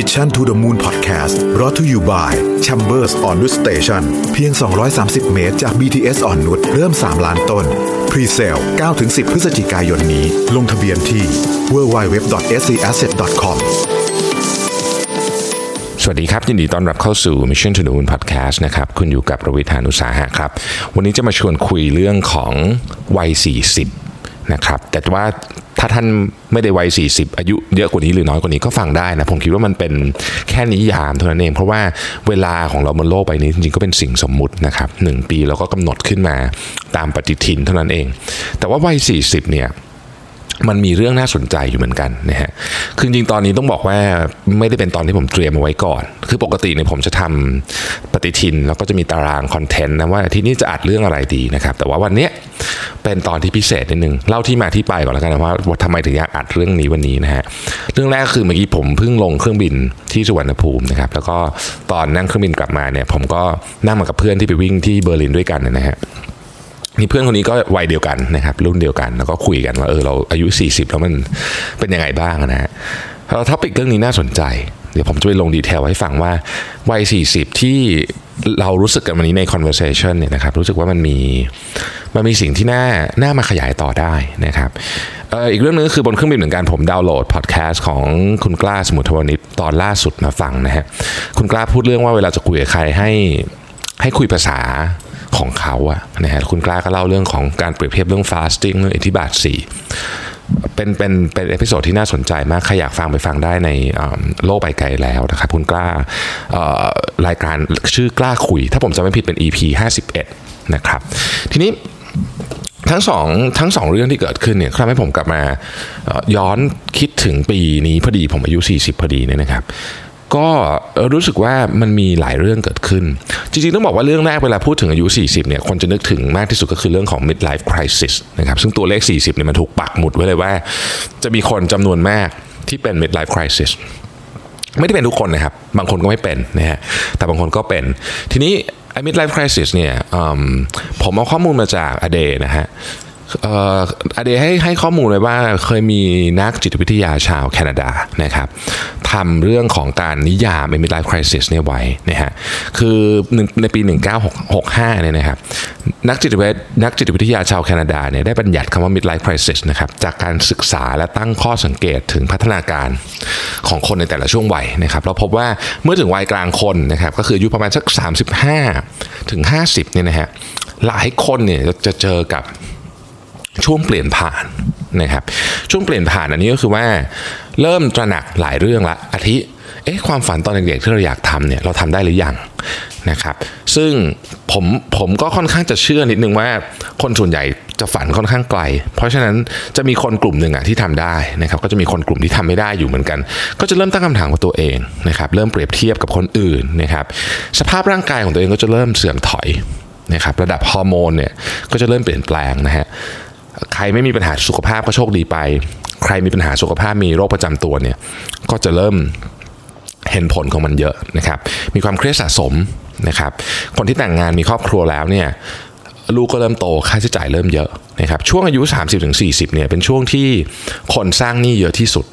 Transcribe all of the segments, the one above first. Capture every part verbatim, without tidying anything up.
Mission to the Moon Podcast brought to you by Chambers Onwood Station เพียงสองร้อยสามสิบเมตรจาก บี ที เอส Onwood เริ่มสามล้านต้น Pre-sale เก้าถึงสิบ พฤศจิกายนนี้ลงทะเบียนที่ ดับเบิลยู ดับเบิลยู ดับเบิลยู ดอท เอส ซี แอสเซท ดอท คอม สวัสดีครับยินดีต้อนรับเข้าสู่ Mission to the Moon Podcast นะครับคุณอยู่กับประวิทย์ หาญอุตสาหะครับวันนี้จะมาชวนคุยเรื่องของวัยสี่สิบนะครับแต่ว่าถ้าท่านไม่ได้วัยสี่สิบอายุเยอะกว่านี้หรือน้อยกว่านี้ก็ฟังได้นะผมคิดว่ามันเป็นแค่นิยามเท่านั้นเองเพราะว่าเวลาของเราบนโลกใบนี้จริงๆก็เป็นสิ่งสมมุตินะครับหนึ่งปีเราก็กำหนดขึ้นมาตามปฏิทินเท่านั้นเองแต่ว่าวัยสี่สิบเนี่ยมันมีเรื่องน่าสนใจอยู่เหมือนกันนะฮะคือจริงๆตอนนี้ต้องบอกว่าไม่ได้เป็นตอนที่ผมเตรียมเอาไว้ก่อนคือปกติเนี่ยผมจะทำปฏิทินแล้วก็จะมีตารางคอนเทนต์นะว่าที่นี่จะอัดเรื่องอะไรดีนะครับแต่ว่าวันนี้เป็นตอนที่พิเศษนิดนึงเล่าที่มาที่ไปก่อนแล้วกันนะว่าทำไมถึงอยากอัดเรื่องนี้วันนี้นะฮะเรื่องแรกก็คือเมื่อกี้ผมเพิ่งลงเครื่องบินที่สุวรรณภูมินะครับแล้วก็ตอนนั่งเครื่องบินกลับมาเนี่ยผมก็นั่งมากับเพื่อนที่ไปวิ่งที่เบอร์ลินด้วยกันนะฮะมีเพื่อนคนนี้ก็วัยเดียวกันนะครับรุ่นเดียวกันแล้วก็คุยกันว่าเออเราอายุสี่สิบแล้วมันเป็นยังไงบ้างนะฮะแล้วท็อปิกเรื่องนี้น่าสนใจเดี๋ยวผมจะไปลงดีเทลให้ฟังว่าวัยสี่สิบที่เรารู้สึกกันวันนี้ใน conversation เนี่ยนะครับรู้สึกว่ามันมีมันมีสิ่งที่น่าน่ามาขยายต่อได้นะครับ เอ่อ อีกเรื่องนึงก็คือบนเครื่องบินเหมือนกันผมดาวน์โหลดพอดแคสต์ของคุณกล้าสมุทรวณิชตอนล่าสุดมาฟังนะฮะคุณกล้าพูดเรื่องว่าเวลาจะคุยกับใครให้ให้คุยภาษาของเขาอะนะฮะคุณกล้าก็เล่าเรื่องของการเปรียบเทียบเรื่อง fasting เรื่องอิทธิบาทสี่เป็นเป็นเป็นเอพิโซดที่น่าสนใจมากใครอยากฟังไปฟังได้ในโลกไปไกลแล้วนะครับคุณกล้ารายการชื่อกล้าคุยถ้าผมจำไม่ผิดเป็น อี พี ห้าสิบเอ็ดนะครับทีนี้ทั้งสองทั้งสองเรื่องที่เกิดขึ้นเนี่ยทำให้ผมกลับมาย้อนคิดถึงปีนี้พอดีผมอายุสี่สิบพอดีเนี่ยนะครับก็รู้สึกว่ามันมีหลายเรื่องเกิดขึ้นจริงๆต้องบอกว่าเรื่องแรกเวลาพูดถึงอายุสี่สิบเนี่ยคนจะนึกถึงมากที่สุดก็คือเรื่องของ midlife crisis นะครับซึ่งตัวเลขสี่สิบเนี่ยมันถูกปักหมุดไว้เลยว่าจะมีคนจำนวนมากที่เป็น midlife crisis ไม่ได้เป็นทุกคนนะครับบางคนก็ไม่เป็นนะฮะแต่บางคนก็เป็นทีนี้ midlife crisis เนี่ยผมเอาข้อมูลมาจาก Ade นะฮะเอ่อ Ade ให้ให้ข้อมูลไว้ว่าเคยมีนักจิตวิทยาชาวแคนาดานะครับทำเรื่องของการนิยาม midlife crisis เนี่ยไว้นะฮะคือในปีหนึ่งเก้าหกห้าเนี่ยนะครับนักจิตวิทยานักจิตวิทยาชาวแคนาดาเนี่ยได้บัญญัติคำว่า midlife crisis นะครับจากการศึกษาและตั้งข้อสังเกตถึงพัฒนาการของคนในแต่ละช่วงวัยนะครับเราพบว่าเมื่อถึงวัยกลางคนนะครับก็คืออายุประมาณสักสามสิบห้าถึงห้าสิบเนี่ยนะฮะหลายคนเนี่ยจะเจอกับช่วงเปลี่ยนผ่านนะครับช่วงเปลี่ยนผ่านอันนี้ก็คือว่าเริ่มตระหนักหลายเรื่องละอาทิเอ๊ะความฝันตอนเด็กๆที่เราอยากทำเนี่ยเราทำได้หรือยังนะครับซึ่งผมผมก็ค่อนข้างจะเชื่อนิดนึงว่าคนส่วนใหญ่จะฝันค่อนข้างไกลเพราะฉะนั้นจะมีคนกลุ่มหนึ่งอ่ะที่ทำได้นะครับก็จะมีคนกลุ่มที่ทำไม่ได้อยู่เหมือนกันก็จะเริ่มตั้งคำถามกับตัวเองนะครับเริ่มเปรียบเทียบกับคนอื่นนะครับสภาพร่างกายของตัวเองก็จะเริ่มเสื่อมถอยนะครับระดับฮอร์โมนเนี่ยก็จะเริ่มเปลี่ยนแปลงนะฮะใครไม่มีปัญหาสุขภาพก็โชคดีไปใครมีปัญหาสุขภาพมีโรคประจำตัวเนี่ยก็จะเริ่มเห็นผลของมันเยอะนะครับมีความเครียดสะสมนะครับคนที่แต่งงานมีครอบครัวแล้วเนี่ยลูกก็เริ่มโตค่าใช้จ่ายเริ่มเยอะนะครับช่วงอายุ สามสิบถึงสี่สิบ เนี่ยเป็นช่วงที่คนสร้างหนี้เยอะที่สุด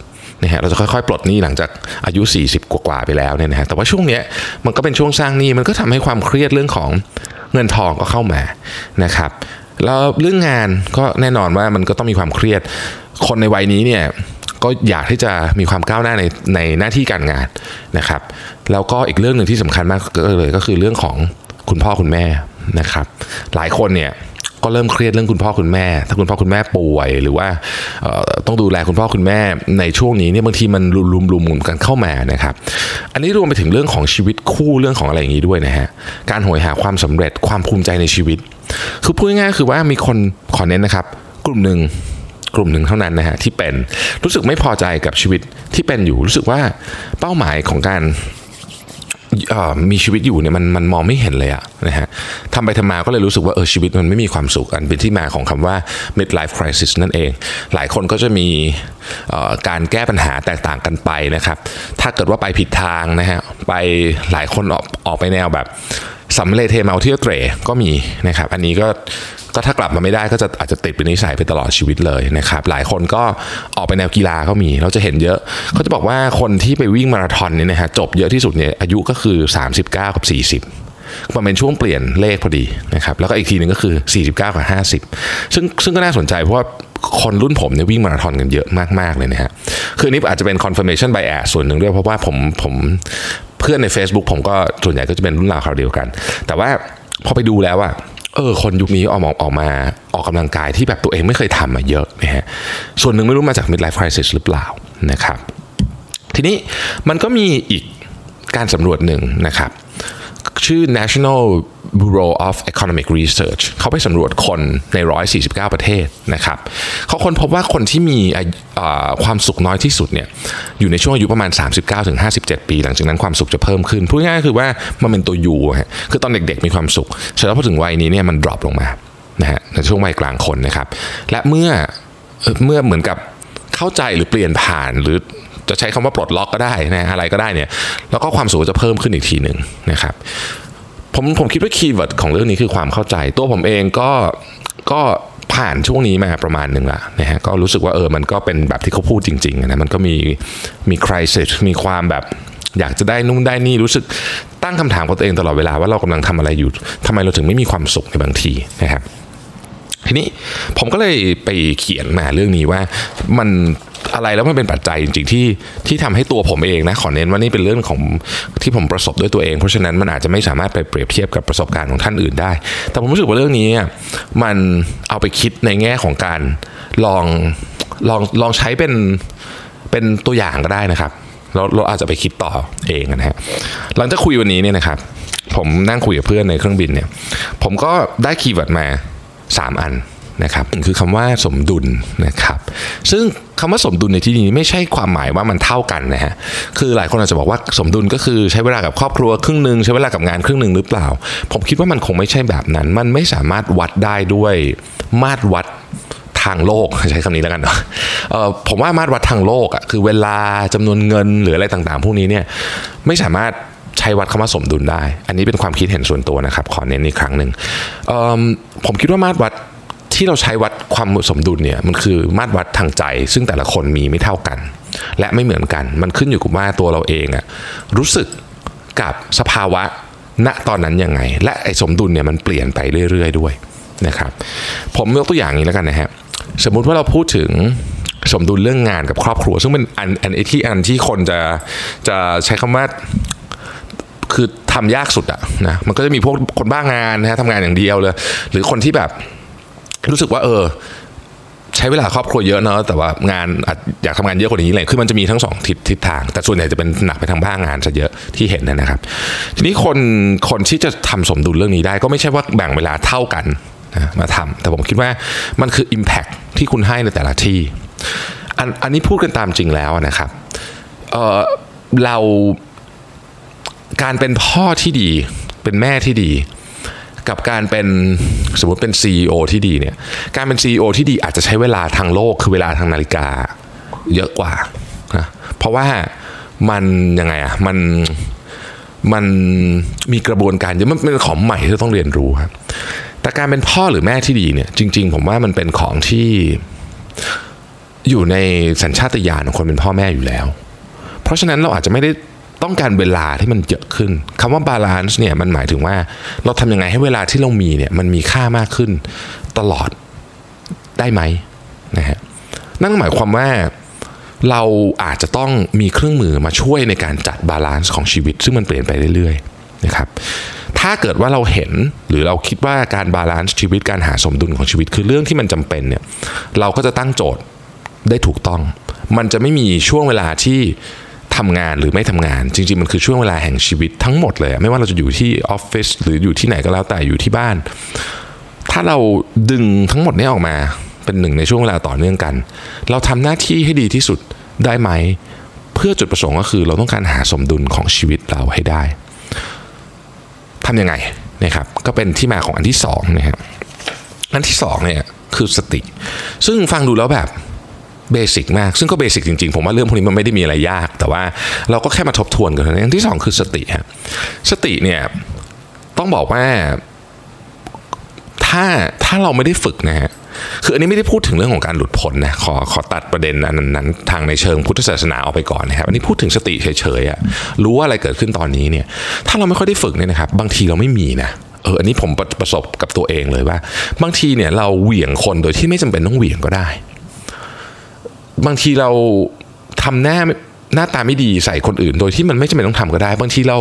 นะฮะเราจะค่อยๆปลดหนี้หลังจากอายุสี่สิบกว่าๆไปแล้วเนี่ยนะฮะแต่ว่าช่วงเนี้ยมันก็เป็นช่วงสร้างหนี้มันก็ทำให้ความเครียดเรื่องของเงินทองก็เข้ามานะครับแล้วเรื่องงานก็แน่นอนว่ามันก็ต้องมีความเครียดคนในวัยนี้เนี่ยก็อยากที่จะมีความก้าวหน้าในในหน้าที่การงานนะครับแล้วก็อีกเรื่องนึงที่สำคัญมากเลยก็คือเรื่องของคุณพ่อคุณแม่นะครับหลายคนเนี่ยก็เริ่มเครียดเรื่องคุณพ่อคุณแม่ถ้าคุณพ่อคุณแม่ป่วยหรือว่าต้องดูแลคุณพ่อคุณแม่ในช่วงนี้เนี่ยบางทีมันลุมๆกันเข้ามานะครับอันนี้รวมไปถึงเรื่องของชีวิตคู่เรื่องของอะไรอย่างนี้ด้วยนะฮะการโหยหาความสำเร็จความภูมิใจในชีวิตคือพูดง่ายๆคือว่ามีคนขอเน้นนะครับกลุ่มหนึ่งกลุ่มหนึ่งเท่านั้นนะฮะที่เป็นรู้สึกไม่พอใจกับชีวิตที่เป็นอยู่รู้สึกว่าเป้าหมายของการมีชีวิตอยู่เนี่ยมันมันมองไม่เห็นเลยอะนะฮะทำไปทำมาก็เลยรู้สึกว่าเออชีวิตมันไม่มีความสุขอันเป็นที่มาของคำว่า midlife crisis นั่นเองหลายคนก็จะมีการแก้ปัญหาแตกต่างกันไปนะครับถ้าเกิดว่าไปผิดทางนะฮะไปหลายคนออกออกไปแนวแบบสำเร็จเทเมาเที่ยวเตร่ก็มีนะครับอันนี้ก็ ก็ถ้ากลับมาไม่ได้ก็จะอาจจะติดเป็นนิสัยไปตลอดชีวิตเลยนะครับหลายคนก็ออกไปแนวกีฬาก็มีเราจะเห็นเยอะเขาจะบอกว่าคนที่ไปวิ่งมาราธอนเนี่ยนะฮะจบเยอะที่สุดเนี่ยอายุก็คือสามสิบเก้ากับสี่สิบมันเป็นช่วงเปลี่ยนเลขพอดีนะครับแล้วก็อีกทีนึงก็คือสี่สิบเก้ากับห้าสิบซึ่งซึ่งก็น่าสนใจเพราะว่าคนรุ่นผมเนี่ยวิ่งมาราธอนกันเยอะมากๆเลยนะฮะคืออันนี้อาจจะเป็น confirmation bias ส่วนหนึ่งด้วยเพราะว่าผมผมเพื่อนใน Facebook ผมก็ส่วนใหญ่ก็จะเป็นรุ่นราวคราวเดียวกันแต่ว่าพอไปดูแล้วอะเออคนยุคนี้ออกมาออกมาออกกำลังกายที่แบบตัวเองไม่เคยทำมาเยอะนะฮะส่วนหนึ่งไม่รู้มาจาก midlife crisis หรือเปล่านะครับทีนี้มันก็มีอีกการสำรวจหนึ่งนะครับชื่อ National Bureau of Economic Research เขาไปสำรวจคนในหนึ่งร้อยสี่สิบเก้าประเทศนะครับเขาค้นพบว่าคนที่มีความสุขน้อยที่สุดเนี่ยอยู่ในช่วงอายุประมาณ สามสิบเก้าถึงห้าสิบเจ็ด ปีหลังจากนั้นความสุขจะเพิ่มขึ้นพูดง่ายๆคือว่ามันเป็นตัว U ฮะคือตอนเด็กๆมีความสุขแต่พอถึงวัยนี้เนี่ยมันดรอปลงมานะฮะในช่วงวัยกลางคนนะครับและเมื่อเมื่อเหมือนกับเข้าใจหรือเปลี่ยนผ่านหรือจะใช้คำว่าปลดล็อกก็ได้นะอะไรก็ได้เนี่ยแล้วก็ความสุขจะเพิ่มขึ้นอีกทีหนึ่งนะครับผมผมคิดว่าคีย์เวิร์ดของเรื่องนี้คือความเข้าใจตัวผมเองก็ก็ผ่านช่วงนี้มาประมาณหนึ่งละนะฮะก็รู้สึกว่าเออมันก็เป็นแบบที่เขาพูดจริงๆนะมันก็มีมีไครซิสมีความแบบอยากจะได้นู่นได้นี่รู้สึกตั้งคำถามกับตัวเองตลอดเวลาว่าเรากำลังทำอะไรอยู่ทำไมเราถึงไม่มีความสุขในบางทีนะครับทีนี้ผมก็เลยไปเขียนมาเรื่องนี้ว่ามันอะไรแล้วมันเป็นปัจจัยจริงๆที่ที่ทำให้ตัวผมเองนะขอเน้นว่านี่เป็นเรื่องของที่ผมประสบด้วยตัวเองเพราะฉะนั้นมันอาจจะไม่สามารถไปเปรียบเทียบกับประสบการณ์ของท่านอื่นได้แต่ผมรู้สึกว่าเรื่องนี้มันเอาไปคิดในแง่ของการลองลองลองใช้เป็นเป็นตัวอย่างก็ได้นะครับเราเราอาจจะไปคิดต่อเองนะฮะหลังจากคุยวันนี้เนี่ยนะครับผมนั่งคุยกับเพื่อนในเครื่องบินเนี่ยผมก็ได้คีย์เวิร์ดมาสามอันนะครับคือคำว่าสมดุลนะครับซึ่งคำว่าสมดุลในที่นี้ไม่ใช่ความหมายว่ามันเท่ากันนะฮะคือหลายคนอาจจะบอกว่าสมดุลก็คือใช้เวลากับครอบครัวครึ่งนึงใช้เวลากับงานครึ่งนึงหรือเปล่าผมคิดว่ามันคงไม่ใช่แบบนั้นมันไม่สามารถวัดได้ด้วยมาตรวัดทางโลกใช้คำนี้แล้วกันเนาะเอ่อผมว่ามาตรวัดทางโลกอ่ะคือเวลาจำนวนเงินหรืออะไรต่างๆพวกนี้เนี่ยไม่สามารถใช้วัดคำว่าสมดุลได้อันนี้เป็นความคิดเห็นส่วนตัวนะครับขอเน้นอีกครั้งนึงเอ่อผมคิดว่ามาตรวัดที่เราใช้วัดความสมดุลเนี่ยมันคือมาตรวัดทางใจซึ่งแต่ละคนมีไม่เท่ากันและไม่เหมือนกันมันขึ้นอยู่กับว่าตัวเราเองอะรู้สึกกับสภาวะณตอนนั้นยังไงและไอ้สมดุลเนี่ยมันเปลี่ยนไปเรื่อยๆด้วยนะครับผมยกตัวอย่างนี้แล้วกันนะฮะสมมุติว่าเราพูดถึงสมดุลเรื่องงานกับครอบครัวซึ่งเป็นอันอันที่อันที่คนจะจะใช้คำว่าคือทำยากสุดอะนะมันก็จะมีพวกคนบ้างานนะฮะทำงานอย่างเดียวเลยหรือคนที่แบบรู้สึกว่าเออใช้เวลาครอบครัวเยอะเนาะแต่ว่างานอยากทำงานเยอะกว่านี้เลยคือมันจะมีทั้งสองทิศทิศทางแต่ส่วนใหญ่จะเป็นหนักไปทางบ้างงานซะเยอะที่เห็นนะครับทีนี้คนคนที่จะทำสมดุลเรื่องนี้ได้ก็ไม่ใช่ว่าแบ่งเวลาเท่ากันนะมาทำแต่ผมคิดว่ามันคือ impact ที่คุณให้ในแต่ละที่อันอันนี้พูดกันตามจริงแล้วนะครับเออเราการเป็นพ่อที่ดีเป็นแม่ที่ดีกับการเป็นสมมติเป็น ซี อี โอ ที่ดีเนี่ยการเป็น ซี อี โอ ที่ดีอาจจะใช้เวลาทางโลกคือเวลาทางนาฬิกาเยอะกว่านะเพราะว่ามันยังไงอ่ะมันมันมีกระบวนการเยอะมันเป็นของใหม่ที่ต้องเรียนรู้ครับแต่การเป็นพ่อหรือแม่ที่ดีเนี่ยจริงๆผมว่ามันเป็นของที่อยู่ในสัญชาตญาณของคนเป็นพ่อแม่อยู่แล้วเพราะฉะนั้นเราอาจจะไม่ได้ต้องการเวลาที่มันเยอะขึ้นคำว่าบาลานซ์เนี่ยมันหมายถึงว่าเราทำยังไงให้เวลาที่เรามีเนี่ยมันมีค่ามากขึ้นตลอดได้ไหมนะฮะนั่นหมายความว่าเราอาจจะต้องมีเครื่องมือมาช่วยในการจัดบาลานซ์ของชีวิตซึ่งมันเปลี่ยนไปเรื่อยๆนะครับถ้าเกิดว่าเราเห็นหรือเราคิดว่าการบาลานซ์ชีวิตการหาสมดุลของชีวิตคือเรื่องที่มันจำเป็นเนี่ยเราก็จะตั้งโจทย์ได้ถูกต้องมันจะไม่มีช่วงเวลาที่ทำงานหรือไม่ทำงานจริงๆมันคือช่วงเวลาแห่งชีวิตทั้งหมดเลยไม่ว่าเราจะอยู่ที่ออฟฟิศหรืออยู่ที่ไหนก็แล้วแต่อยู่ที่บ้านถ้าเราดึงทั้งหมดนี้ออกมาเป็นหนึ่งในช่วงเวลาต่อเนื่องกันเราทำหน้าที่ให้ดีที่สุดได้ไหมเพื่อจุดประสงค์ก็คือเราต้องการหาสมดุลของชีวิตเราให้ได้ทำยังไงนะครับก็เป็นที่มาของอันที่สองนะครับอันที่สองเนี่ยคือสติซึ่งฟังดูแล้วแบบเบสิกมากซึ่งก็เบสิกจริงๆผมว่าเรื่องพวกนี้มันไม่ได้มีอะไรยากแต่ว่าเราก็แค่มาทบทวนกันอย่างที่สองคือสติฮะสติเนี่ยต้องบอกว่าท ถ้าถ้าเราไม่ได้ฝึกนะฮะคืออันนี้ไม่ได้พูดถึงเรื่องของการหลุดพ้นนะขอขอตัดประเด็นอันนั้นทางในเชิงพุทธศาสนาออกไปก่อนนะครับอันนี้พูดถึงสติเฉยๆอ่ะรู้ว่าอะไรเกิดขึ้นตอนนี้เนี่ยถ้าเราไม่ค่อยได้ฝึกเนี่ยนะครับบางทีเราไม่มีนะเอออันนี้ผมประสบกับตัวเองเลยว่าบางทีเนี่ยเราเหวี่ยงคนโดยที่ไม่จำเป็นต้องเหวี่ยงก็ได้บางทีเราทำหน้าหน้าตาไม่ดีใส่คนอื่นโดยที่มันไม่จำเป็นต้องทำก็ได้บางทีเรา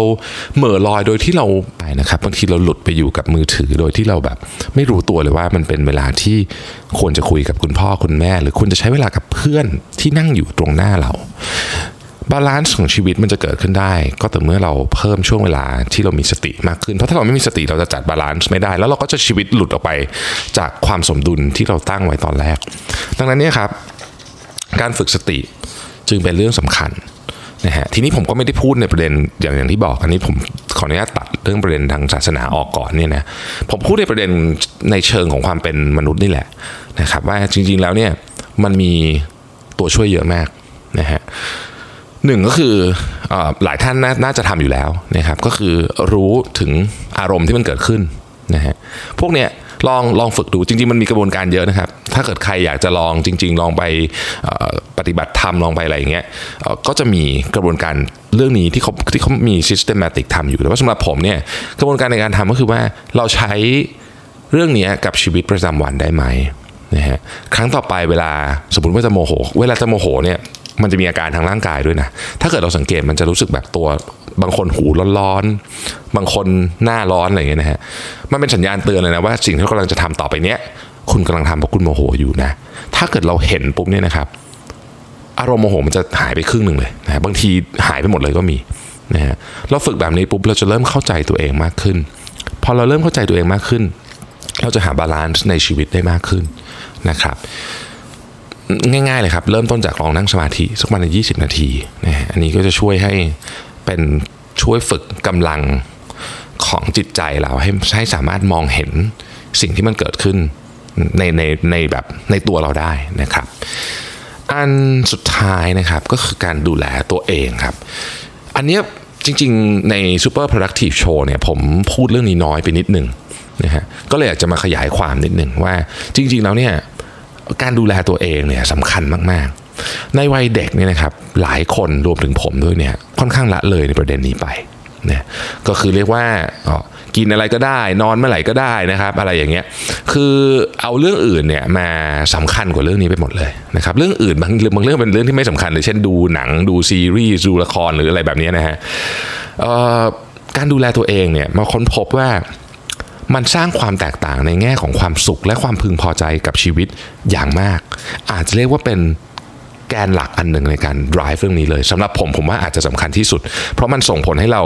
เหม่อลอยโดยที่เราไปนะครับบางทีเราหลุดไปอยู่กับมือถือโดยที่เราแบบไม่รู้ตัวเลยว่ามันเป็นเวลาที่ควรจะคุยกับคุณพ่อคุณแม่หรือคุณจะใช้เวลากับเพื่อนที่นั่งอยู่ตรงหน้าเราบาลานซ์ของชีวิตมันจะเกิดขึ้นได้ก็แต่เมื่อเราเพิ่มช่วงเวลาที่เรามีสติมากขึ้นเพราะถ้าเราไม่มีสติเราจะจัดบาลานซ์ไม่ได้แล้วเราก็จะชีวิตหลุดออกไปจากความสมดุลที่เราตั้งไว้ตอนแรกดังนั้นเนี่ยครับการฝึกสติจึงเป็นเรื่องสำคัญนะฮะทีนี้ผมก็ไม่ได้พูดในประเด็นอย่างอย่างที่บอกอันนี้ผมขออนุญาตตัดเรื่องประเด็นทางศาสนาออกก่อนเนี่ยนะผมพูดในประเด็นในเชิงของความเป็นมนุษย์นี่แหละนะครับว่าจริงๆแล้วเนี่ยมันมีตัวช่วยเยอะมากนะฮะหนึ่งก็คือหลายท่านน่าจะทำอยู่แล้วนะครับก็คือรู้ถึงอารมณ์ที่มันเกิดขึ้นนะฮะพวกเนี้ยลองลองฝึกดูจริงๆมันมีกระบวนการเยอะนะครับถ้าเกิดใครอยากจะลองจริงๆลองไปปฏิบัติธรรมลองไปอะไรอย่างเงี้ยก็จะมีกระบวนการเรื่องนี้ที่เขาที่เขามี systematic ทำอยู่แต่ว่าสำหรับผมเนี่ยกระบวนการในการทำก็คือว่าเราใช้เรื่องนี้กับชีวิตประจำวันได้ไหมนะฮะครั้งต่อไปเวลาสมมติว่าจะโมโหเวลาจะโมโหเนี่ยมันจะมีอาการทางร่างกายด้วยนะถ้าเกิดเราสังเกตมันจะรู้สึกแบบตัวบางคนหูร้อนๆบางคนหน้าร้อนอะไรอย่างเงี้ยนะฮะมันเป็นสัญญาณเตือนเลยนะว่าสิ่งที่เรากำลังจะทำต่อไปเนี้ยคุณกำลังทำเพราะคุณโมโหอยู่นะถ้าเกิดเราเห็นปุ๊บเนี่ยนะครับอารมณ์โมโหมันจะหายไปครึ่งหนึ่งเลยนะ บางทีหายไปหมดเลยก็มีนะฮะเราฝึกแบบนี้ปุ๊บเราจะเริ่มเข้าใจตัวเองมากขึ้นพอเราเริ่มเข้าใจตัวเองมากขึ้นเราจะหาบาลานซ์ในชีวิตได้มากขึ้นนะครับง่ายๆเลยครับเริ่มต้นจากลองนั่งสมาธิสักประมาณยี่สิบนาทีนะฮะอันนี้ก็จะช่วยให้เป็นช่วยฝึกกำลังของจิตใจเราให้ให้สามารถมองเห็นสิ่งที่มันเกิดขึ้นในในในแบบในตัวเราได้นะครับอันสุดท้ายนะครับก็คือการดูแลตัวเองครับอันนี้จริงๆใน Super Productive Show เนี่ยผมพูดเรื่องนี้น้อยไปนิดนึงนะฮะก็เลยอยากจะมาขยายความนิดนึงว่าจริงๆแล้วเนี่ยการดูแลตัวเองเนี่ยสำคัญมากๆในวัยเด็กเนี่ยนะครับหลายคนรวมถึงผมด้วยเนี่ยค่อนข้างละเลยในประเด็นนี้ไปนะก็คือเรียกว่ากินอะไรก็ได้นอนเมื่อไหร่ก็ได้นะครับอะไรอย่างเงี้ยคือเอาเรื่องอื่นเนี่ยมาสำคัญกว่าเรื่องนี้ไปหมดเลยนะครับเรื่องอื่นบางบางเรื่องเป็นเรื่องที่ไม่สำคัญเลยเช่นดูหนังดูซีรีส์ดูละครหรืออะไรแบบนี้นะฮะการดูแลตัวเองเนี่ยมาค้นพบว่ามันสร้างความแตกต่างในแง่ของความสุขและความพึงพอใจกับชีวิตอย่างมากอาจจะเรียกว่าเป็นแกนหลักอันหนึ่งในการ drive เรื่องนี้เลยสำหรับผมผมว่าอาจจะสำคัญที่สุดเพราะมันส่งผลให้เรา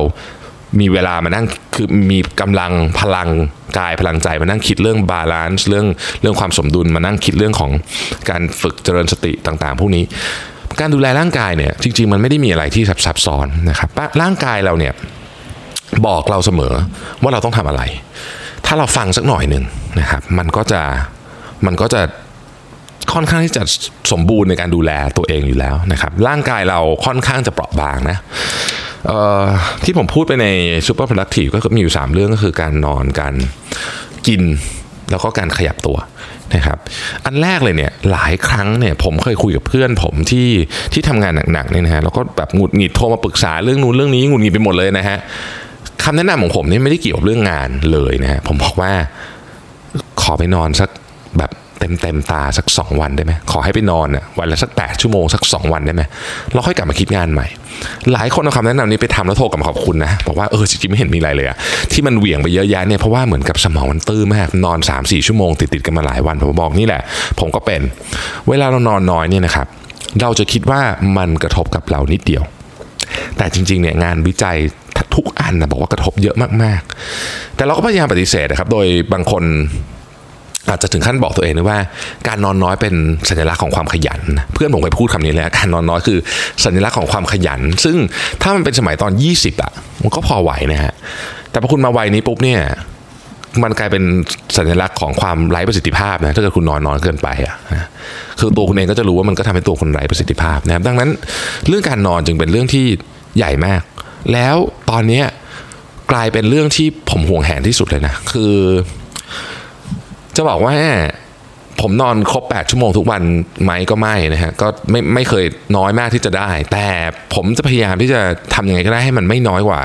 มีเวลามานั่งคือมีกำลังพลังกายพลังใจมานั่งคิดเรื่อง balance เรื่องเรื่องความสมดุลมานั่งคิดเรื่องของการฝึกเจริญสติต่างๆพวกนี้การดูแลร่างกายเนี่ยจริงๆมันไม่ได้มีอะไรที่ซับซ้อนนะครับร่างกายเราเนี่ยบอกเราเสมอว่าเราต้องทำอะไรถ้าเราฟังสักหน่อยหนึ่งนะครับมันก็จะมันก็จะค่อนข้างที่จะสมบูรณ์ในการดูแลตัวเองอยู่แล้วนะครับร่างกายเราค่อนข้างจะเปราะบางนะที่ผมพูดไปใน Super Productive ก็มีอยู่สามเรื่องก็คือการนอนการกินแล้วก็การขยับตัวนะครับอันแรกเลยเนี่ยหลายครั้งเนี่ยผมเคยคุยกับเพื่อนผมที่ที่ทำงานหนักๆเนี่ยนะฮะแล้วก็แบบหงุดหงิดโทรมาปรึกษาเรื่องนู้นเรื่องนี้หงุดหงิดไปหมดเลยนะฮะคำแนะนำของผมนี่ไม่ได้เกี่ยวกับเรื่องงานเลยนะฮะผมบอกว่าขอไปนอนสักแบบเต็มเต็มตาสักสองวันได้ไหมขอให้ไปนอนอ่ะวันละสักแปดชั่วโมงสักสองวันได้ไหมเราค่อยกลับมาคิดงานใหม่หลายคนเอาคำแนะนำนี้ไปทำแล้วโทรกลับมาขอบคุณนะบอกว่าเออจริงๆไม่เห็นมีอะไรเลยอ่ะที่มันเหวี่ยงไปเยอะแยะเนี่ยเพราะว่าเหมือนกับสมองมันตื้อมากนอน สามถึงสี่ ชั่วโมงติดๆกันมาหลายวันผมบอกนี่แหละผมก็เป็นเวลาเรานอนน้อยเนี่ยนะครับเราจะคิดว่ามันกระทบกับเรานิดเดียวแต่จริงๆเนี่ยงานวิจัยทุกอันนะบอกว่ากระทบเยอะมากๆแต่เราก็พยายามปฏิเสธนะครับโดยบางคนอาจจะถึงขั้นบอกตัวเองนะว่าการนอนน้อยเป็นสัญลักษณ์ของความขยันเพื่อนผมเคยพูดคำนี้เลยการนอนน้อยคือสัญลักษณ์ของความขยันซึ่งถ้ามันเป็นสมัยตอนยี่สิบอ่ะมันก็พอไหวนะฮะแต่พอคุณมาวัยนี้ปุ๊บเนี่ยมันกลายเป็นสัญลักษณ์ของความไร้ประสิทธิภาพนะถ้าเกิดคุณนอนน้อยเกินไปอ่ะคือตัวคุณเองก็จะรู้ว่ามันก็ทำให้ตัวคุณไร้ประสิทธิภาพนะครับดังนั้นเรื่องการนอนจึงเป็นเรื่องที่ใหญ่มากแล้วตอนนี้กลายเป็นเรื่องที่ผมห่วงแหนที่สุดเลยนะคือ จะบอกว่าผมนอนครบแปดชั่วโมงทุกวันไหมก็ไม่นะฮะก็ไม่ไม่เคยน้อยมากที่จะได้แต่ผมจะพยายามที่จะทำยังไงก็ได้ให้มันไม่น้อยกว่า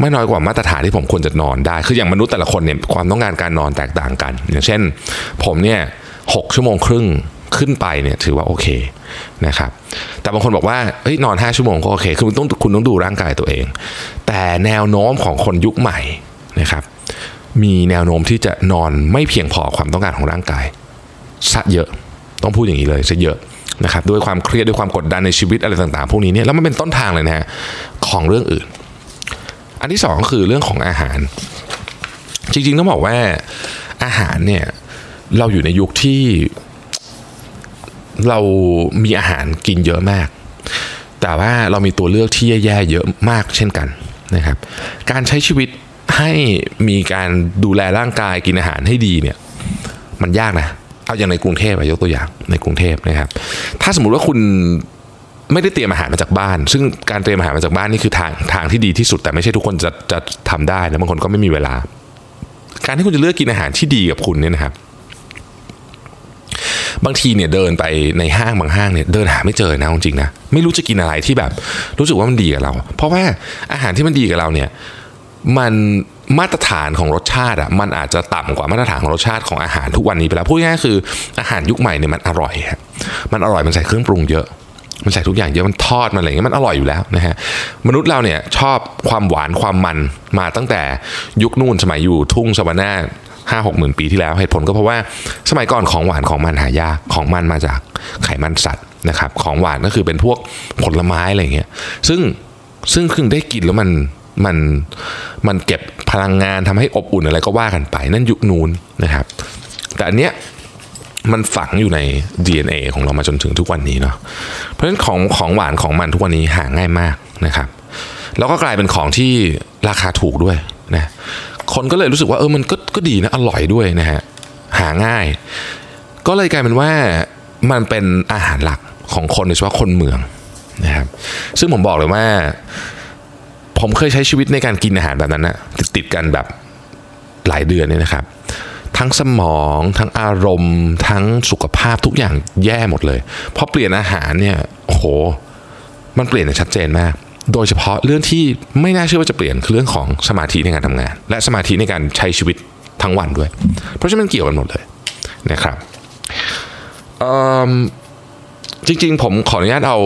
ไม่น้อยกว่ามาตรฐานที่ผมควรจะนอนได้คืออย่างมนุษย์แต่ละคนเนี่ยความต้องการการนอนแตกต่างกันอย่างเช่นผมเนี่ยหกชั่วโมงครึ่งขึ้นไปเนี่ยถือว่าโอเคนะครับแต่บางคนบอกว่าเฮ้ยนอนห้าชั่วโมงก็โอเคคือคุณต้องคุณต้องดูร่างกายตัวเองแต่แนวโน้มของคนยุคใหม่นะครับมีแนวโน้มที่จะนอนไม่เพียงพอความต้องการของร่างกายซะเยอะต้องพูดอย่างนี้เลยซะเยอะนะครับด้วยความเครียดด้วยความกดดันในชีวิตอะไรต่างๆพวกนี้เนี่ยแล้วมันเป็นต้นทางเลยนะฮะของเรื่องอื่นอันที่สองก็คือเรื่องของอาหารจริงๆต้องบอกว่าอาหารเนี่ยเราอยู่ในยุคที่เรามีอาหารกินเยอะมากแต่ว่าเรามีตัวเลือกที่แย่ๆเยอะมากเช่นกันนะครับการใช้ชีวิตให้มีการดูแลร่างกายกินอาหารให้ดีเนี่ยมันยากนะเอาอย่างในกรุงเทพยกตัวอย่างในกรุงเทพนะครับถ้าสมมุติว่าคุณไม่ได้เตรียมอาหารมาจากบ้านซึ่งการเตรียมอาหารมาจากบ้านนี่คือทางทางที่ดีที่สุดแต่ไม่ใช่ทุกคนจะจะทำได้นะบางคนก็ไม่มีเวลาการที่คุณจะเลือกกินอาหารที่ดีกับคุณเนี่ยนะครับบางทีเนี่ยเดินไปในห้างบางห้างเนี่ยเดินหาไม่เจอนะจริงๆนะไม่รู้จะกินอะไรที่แบบรู้สึกว่ามันดีกับเราเพราะว่าอาหารที่มันดีกับเราเนี่ยมันมาตรฐานของรสชาติอ่ะมันอาจจะต่ำกว่ามาตรฐานของรสชาติของอาหารทุกวันนี้ไปแล้วพูดง่ายๆคืออาหารยุคใหม่เนี่ยมันอร่อยฮะมันอร่อยมันใส่เครื่องปรุงเยอะมันใส่ทุกอย่างเยอะมันทอดมันอะไรอย่างเงี้ยมันอร่อยอยู่แล้วนะฮะมนุษย์เราเนี่ยชอบความหวานความมันมาตั้งแต่ยุคนู่นสมัยอยู่ทุ่งซาวันนาห้าหกหมื่นปีที่แล้วเหตุผลก็เพราะว่าสมัยก่อนของหวานของมันหายากของมันมาจากไขมันสัตว์นะครับของหวานก็คือเป็นพวกผลไม้อะไรอย่างเงี้ยซึ่งซึ่งเพิ่งได้กินแล้วมันมันมันเก็บพลังงานทำให้อบอุ่นอะไรก็ว่ากันไปนั่นยุคนู้นนะครับแต่อันเนี้ยมันฝังอยู่ใน ดี เอ็น เอ ของเรามาจนถึงทุกวันนี้เนาะเพราะฉะนั้นของของหวานของมันทุกวันนี้หาง่ายมากนะครับแล้วก็กลายเป็นของที่ราคาถูกด้วยนะคนก็เลยรู้สึกว่าเออมันก็ก็ดีนะอร่อยด้วยนะฮะหาง่ายก็เลยกลายเป็นว่ามันเป็นอาหารหลักของคนโดยเฉพาะคนเมืองนะครับซึ่งผมบอกเลยว่าผมเคยใช้ชีวิตในการกินอาหารแบบนั้นนะติดๆกันแบบหลายเดือนเนี่ยนะครับทั้งสมองทั้งอารมณ์ทั้งสุขภาพทุกอย่างแย่หมดเลยพอเปลี่ยนอาหารเนี่ยโอ้โหมันเปลี่ยนอย่างชัดเจนมากโดยเฉพาะเรื่องที่ไม่น่าเชื่อว่าจะเปลี่ยนคือเรื่องของสมาธิในการทำงานและสมาธิในการใช้ชีวิตทั้งวันด้วยเพราะฉะนั้นมันเกี่ยวกันหมดเลยนะครับจริงๆผมขออนุญาตเอา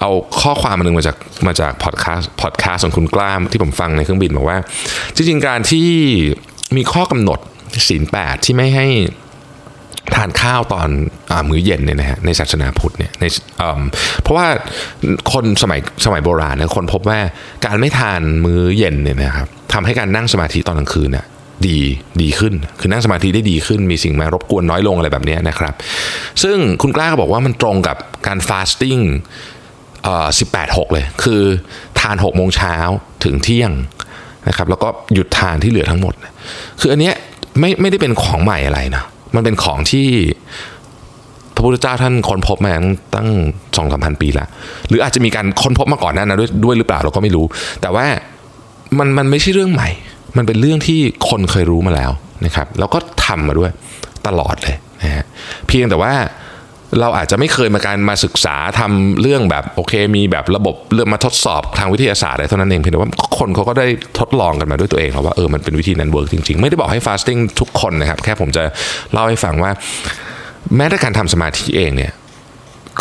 เอาข้อความนึงมาจากมาจากพอดคาสต์พอดคาสต์ของคุณกล้ามที่ผมฟังในเครื่องบินบอกว่าจริงๆการที่มีข้อกำหนดศีลแปดที่ไม่ให้ทานข้าวตอนอ่ามื้อเย็นเนี่ยนะฮะในศาสนาพุทธเนี่ยในเอ่อเพราะว่าคนสมัยสมัยโบราณเนี่ยคนพบว่าการไม่ทานมื้อเย็นเนี่ยนะครับทำให้การนั่งสมาธิตอนกลางคืนน่ะดีดีขึ้นคือนั่งสมาธิได้ดีขึ้นมีสิ่งมารบกวนน้อยลงอะไรแบบนี้นะครับซึ่งคุณกล้าก็บอกว่ามันตรงกับการฟาสติ้งเอ่อ สิบแปดหก เลยคือทาน หกโมงเช้าถึงเที่ยงนะครับแล้วก็หยุดทานที่เหลือทั้งหมดคืออันเนี้ยไม่ไม่ได้เป็นของใหม่อะไรนะมันเป็นของที่พระพุทธเจ้าท่านค้นพบมาตั้ง สองสามพัน ปีแล้วหรืออาจจะมีการค้นพบมาก่อนหน้านั้นด้วยด้วยหรือเปล่าเราก็ไม่รู้แต่ว่ามันมันไม่ใช่เรื่องใหม่มันเป็นเรื่องที่คนเคยรู้มาแล้วนะครับแล้วก็ทำมาด้วยตลอดเลยนะฮะเพียงแต่ว่าเราอาจจะไม่เคยมาการมาศึกษาทำเรื่องแบบโอเคมีแบบระบบเรื่องมาทดสอบทางวิทยาศาสตร์อะไรเท่านั้นเองเพียงแต่ว่าคนเขาก็ได้ทดลองกันมาด้วยตัวเองแล้วว่าเออมันเป็นวิธีนั้นเวิร์กจริงๆไม่ได้บอกให้ฟาสติ้งทุกคนนะครับแค่ผมจะเล่าให้ฟังว่าแม้แต่การทำสมาธิเองเนี่ย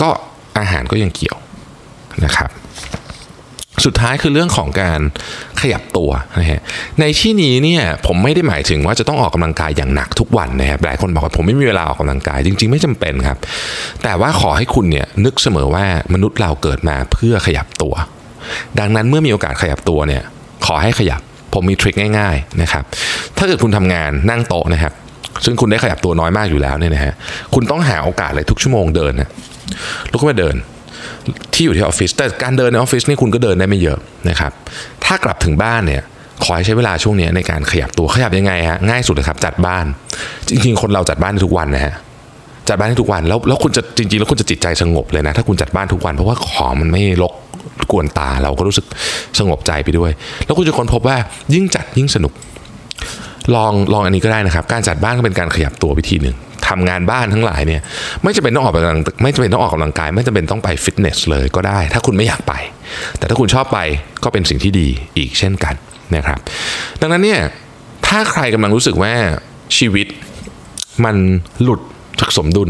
ก็อาหารก็ยังเกี่ยวนะครับสุดท้ายคือเรื่องของการขยับตัวนะฮะในที่นี้เนี่ยผมไม่ได้หมายถึงว่าจะต้องออกกำลังกายอย่างหนักทุกวันนะครับหลายคนบอกว่าผมไม่มีเวลาออกกำลังกายจริงๆไม่จำเป็นครับแต่ว่าขอให้คุณเนี่ยนึกเสมอว่ามนุษย์เราเกิดมาเพื่อขยับตัวดังนั้นเมื่อมีโอกาสขยับตัวเนี่ยขอให้ขยับผมมีทริคง่ายๆนะครับถ้าเกิดคุณทำงานนั่งโต๊ะนะครับซึ่งคุณได้ขยับตัวน้อยมากอยู่แล้วเนี่ยนะฮะคุณต้องหาโอกาสเลยทุกชั่วโมงเดินนะลุกขึ้นมาเดินที่อยู่ที่ออฟฟิศแต่การเดินในออฟฟิศนี่คุณก็เดินได้ไม่เยอะนะครับถ้ากลับถึงบ้านเนี่ยขอให้ใช้เวลาช่วงนี้ในการขยับตัวขยับยังไงฮะง่ายสุดเลยครับจัดบ้านจริงๆคนเราจัดบ้านทุกวันนะฮะจัดบ้านทุกวันแล้วแล้วคุณจะจริงๆแล้วคุณจะจิตใจสงบเลยนะถ้าคุณจัดบ้านทุกวันเพราะว่าของมันไม่รกกวนตาเราก็รู้สึกสงบใจไปด้วยแล้วคุณจะค้นพบว่ายิ่งจัดยิ่งสนุก ลองลองอันนี้ก็ได้นะครับการจัดบ้านก็เป็นการขยับตัววิธีนึงทำงานบ้านทั้งหลายเนี่ยไม่จำเป็นต้องออกกำลังไม่จำเป็นต้องออกกำลังกายไม่จำเป็นต้องไปฟิตเนสเลยก็ได้ถ้าคุณไม่อยากไปแต่ถ้าคุณชอบไปก็เป็นสิ่งที่ดีอีกเช่นกันนะครับดังนั้นเนี่ยถ้าใครกำลังรู้สึกว่าชีวิตมันหลุดจากสมดุล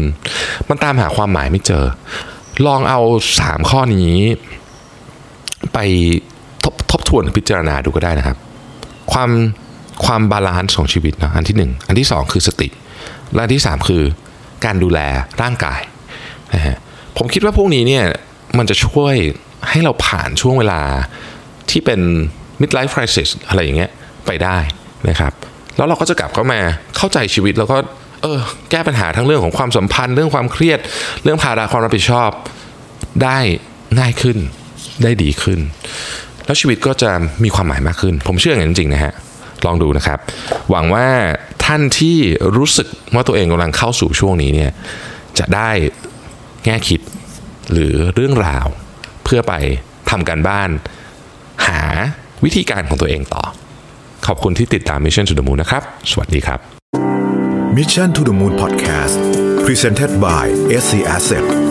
มันตามหาความหมายไม่เจอลองเอาสามข้อนี้ไปทบทบทวนพิจารณาดูก็ได้นะครับความความบาลานซ์ของชีวิตนะอันที่หนึ่งอันที่สองคือสติและอันที่สามคือการดูแลร่างกายนะฮะผมคิดว่าพวกนี้เนี่ยมันจะช่วยให้เราผ่านช่วงเวลาที่เป็น midlife crisis อะไรอย่างเงี้ยไปได้นะครับแล้วเราก็จะกลับเข้ามาเข้าใจชีวิตแล้วก็เออแก้ปัญหาทั้งเรื่องของความสัมพันธ์เรื่องความเครียดเรื่องภาระความรับผิดชอบได้ง่ายขึ้นได้ดีขึ้นแล้วชีวิตก็จะมีความหมายมากขึ้นผมเชื่ออย่างนั้นจริงนะฮะลองดูนะครับหวังว่าท่านที่รู้สึกว่าตัวเองกำลังเข้าสู่ช่วงนี้เนี่ยจะได้แง่คิดหรือเรื่องราวเพื่อไปทำการบ้านหาวิธีการของตัวเองต่อขอบคุณที่ติดตาม Mission to the Moon นะครับสวัสดีครับMission to the Moon Podcast Presented by เอส ซี Asset